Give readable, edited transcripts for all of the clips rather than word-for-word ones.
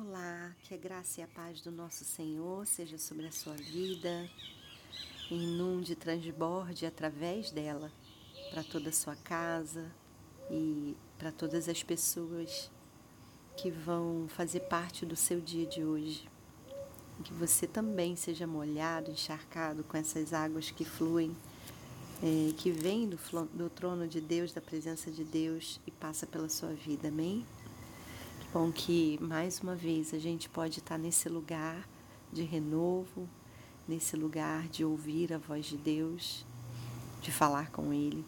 Olá, que a graça e a paz do nosso Senhor seja sobre a sua vida, inunde, transborde através dela para toda a sua casa e para todas as pessoas que vão fazer parte do seu dia de hoje. Que você também seja molhado, encharcado com essas águas que fluem, que vêm do trono de Deus, da presença de Deus e passa pela sua vida, amém? Bom que, mais uma vez, a gente pode estar nesse lugar de renovo, nesse lugar de ouvir a voz de Deus, de falar com Ele,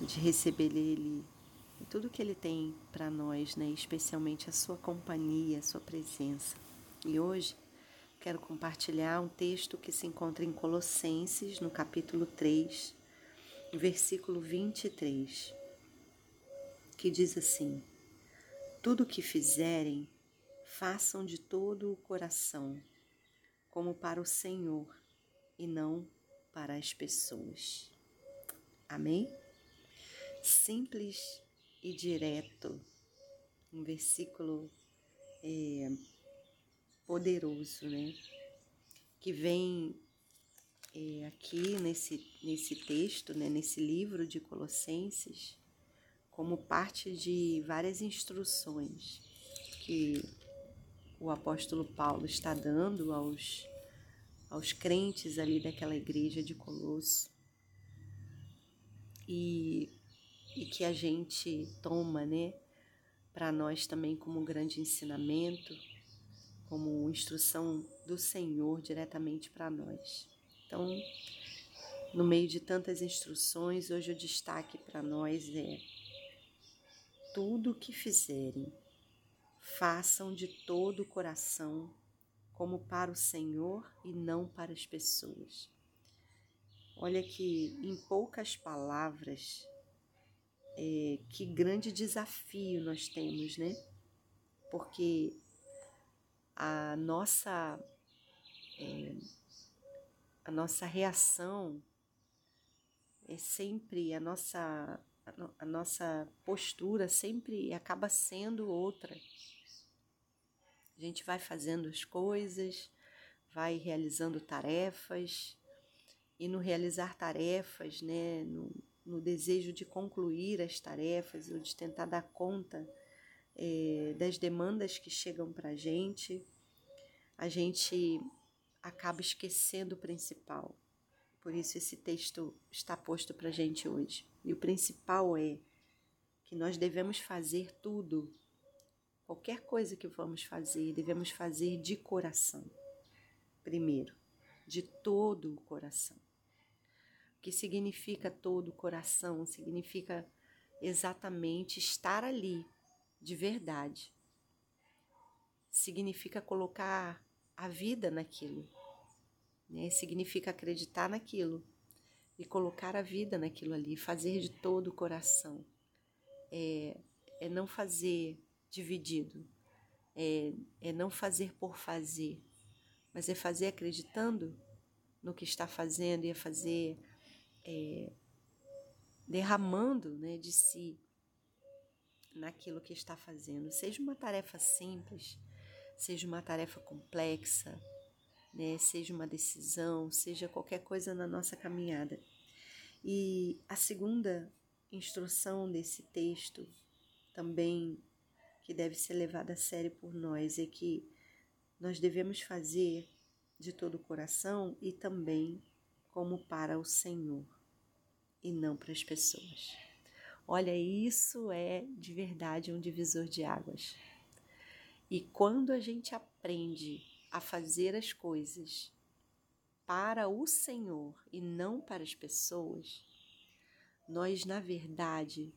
de receber Ele, tudo que Ele tem para nós, né? Especialmente a sua companhia, a sua presença. E hoje, quero compartilhar um texto que se encontra em Colossenses, no capítulo 3, versículo 23, que diz assim: tudo o que fizerem, façam de todo o coração, como para o Senhor e não para as pessoas. Amém? Simples e direto. Um versículo poderoso, né? Que vem aqui nesse texto, né? Nesse livro de Colossenses, como parte de várias instruções que o apóstolo Paulo está dando aos crentes ali daquela igreja de Colosso e que a gente toma, né, para nós também como um grande ensinamento, como instrução do Senhor diretamente para nós. Então, no meio de tantas instruções, hoje o destaque para nós é: tudo o que fizerem, façam de todo o coração, como para o Senhor e não para as pessoas. Olha que, em poucas palavras, que grande desafio nós temos, né? Porque a nossa reação é sempre a nossa postura sempre acaba sendo outra. A gente vai fazendo as coisas, vai realizando tarefas, e no realizar tarefas, né, no desejo de concluir as tarefas, ou de tentar dar conta das demandas que chegam para a gente acaba esquecendo o principal. Por isso esse texto está posto para a gente hoje. E o principal é que nós devemos fazer tudo, qualquer coisa que vamos fazer, devemos fazer de coração. Primeiro, de todo o coração. O que significa todo o coração? Significa exatamente estar ali, de verdade. Significa colocar a vida naquilo. Né? Significa acreditar naquilo e colocar a vida naquilo ali, fazer de todo o coração, é não fazer dividido, é não fazer por fazer, mas é fazer acreditando no que está fazendo, e é fazer derramando, né, de si naquilo que está fazendo, seja uma tarefa simples, seja uma tarefa complexa, né, seja uma decisão, seja qualquer coisa na nossa caminhada. E a segunda instrução desse texto também, que deve ser levada a sério por nós, é que nós devemos fazer de todo o coração e também como para o Senhor e não para as pessoas. Olha, isso é de verdade um divisor de águas. E quando a gente aprende a fazer as coisas para o Senhor e não para as pessoas, nós, na verdade,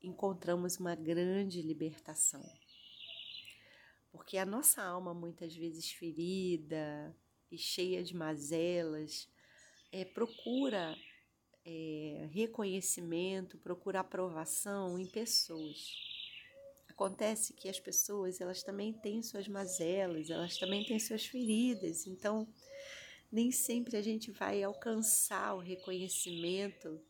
encontramos uma grande libertação. Porque a nossa alma, muitas vezes ferida e cheia de mazelas, procura reconhecimento, procura aprovação em pessoas. Acontece que as pessoas, elas também têm suas mazelas, elas também têm suas feridas, então nem sempre a gente vai alcançar o reconhecimento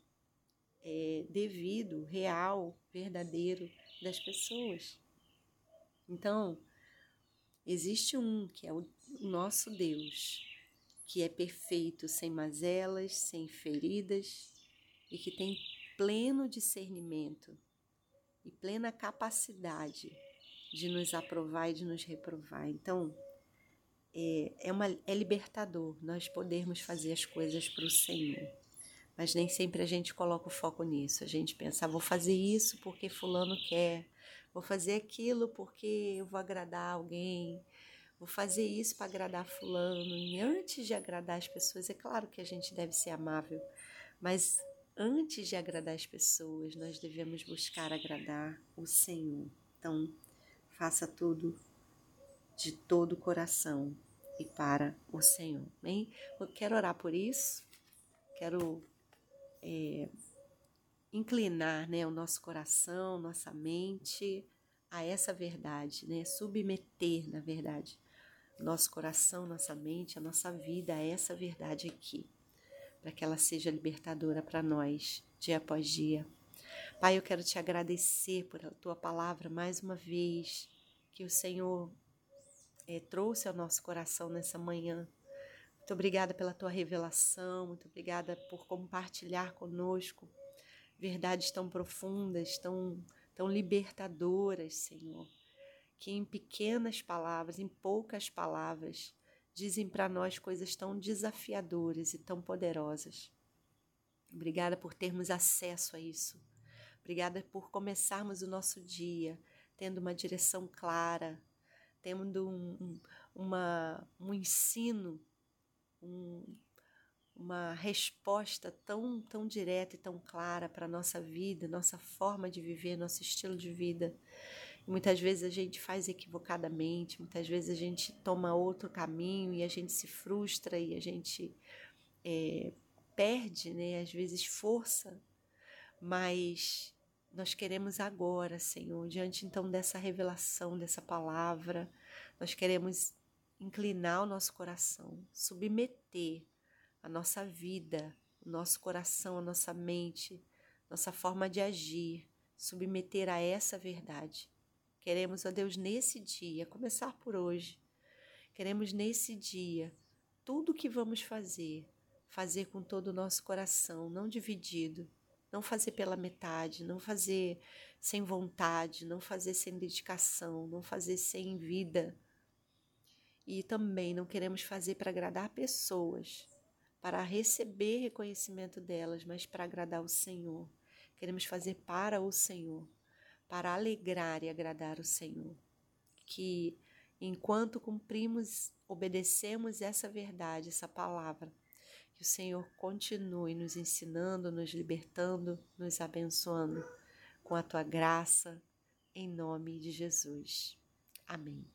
devido, real, verdadeiro das pessoas. Então, Existe um que é o nosso Deus, que é perfeito, sem mazelas, sem feridas e que tem pleno discernimento e plena capacidade de nos aprovar e de nos reprovar. Então, é libertador nós podermos fazer as coisas para o Senhor. Mas nem sempre a gente coloca o foco nisso. A gente pensa, vou fazer isso porque fulano quer, vou fazer aquilo porque eu vou agradar alguém, vou fazer isso para agradar fulano. E antes de agradar as pessoas, é claro que a gente deve ser amável, mas antes de agradar as pessoas, nós devemos buscar agradar o Senhor. Então, faça tudo de todo o coração e para o Senhor. Bem, eu quero orar por isso, quero inclinar, o nosso coração, nossa mente a essa verdade, submeter, na verdade, nosso coração, nossa mente, a nossa vida a essa verdade aqui, para que ela seja libertadora para nós, dia após dia. Pai, eu quero te agradecer por a tua palavra mais uma vez, que o Senhor trouxe ao nosso coração nessa manhã. Muito obrigada pela tua revelação, muito obrigada por compartilhar conosco verdades tão profundas, tão libertadoras, Senhor, que em pequenas palavras, em poucas palavras, dizem para nós coisas tão desafiadoras e tão poderosas. Obrigada por termos acesso a isso. Obrigada por começarmos o nosso dia tendo uma direção clara, tendo um ensino, uma resposta tão direta e tão clara para a nossa vida, nossa forma de viver, nosso estilo de vida. E muitas vezes a gente faz equivocadamente, muitas vezes a gente toma outro caminho e a gente se frustra e a gente perde, às vezes, força. Mas nós queremos agora, Senhor, diante então dessa revelação, dessa palavra, nós queremos inclinar o nosso coração, submeter a nossa vida, o nosso coração, a nossa mente, nossa forma de agir, submeter a essa verdade. Queremos, ó Deus, nesse dia, começar por hoje, queremos nesse dia, tudo o que vamos fazer com todo o nosso coração, não dividido, não fazer pela metade, não fazer sem vontade, não fazer sem dedicação, não fazer sem vida. E também não queremos fazer para agradar pessoas, para receber reconhecimento delas, mas para agradar o Senhor. Queremos fazer para o Senhor, para alegrar e agradar o Senhor. Que enquanto cumprimos, obedecemos essa verdade, essa palavra, que o Senhor continue nos ensinando, nos libertando, nos abençoando com a tua graça, em nome de Jesus. Amém.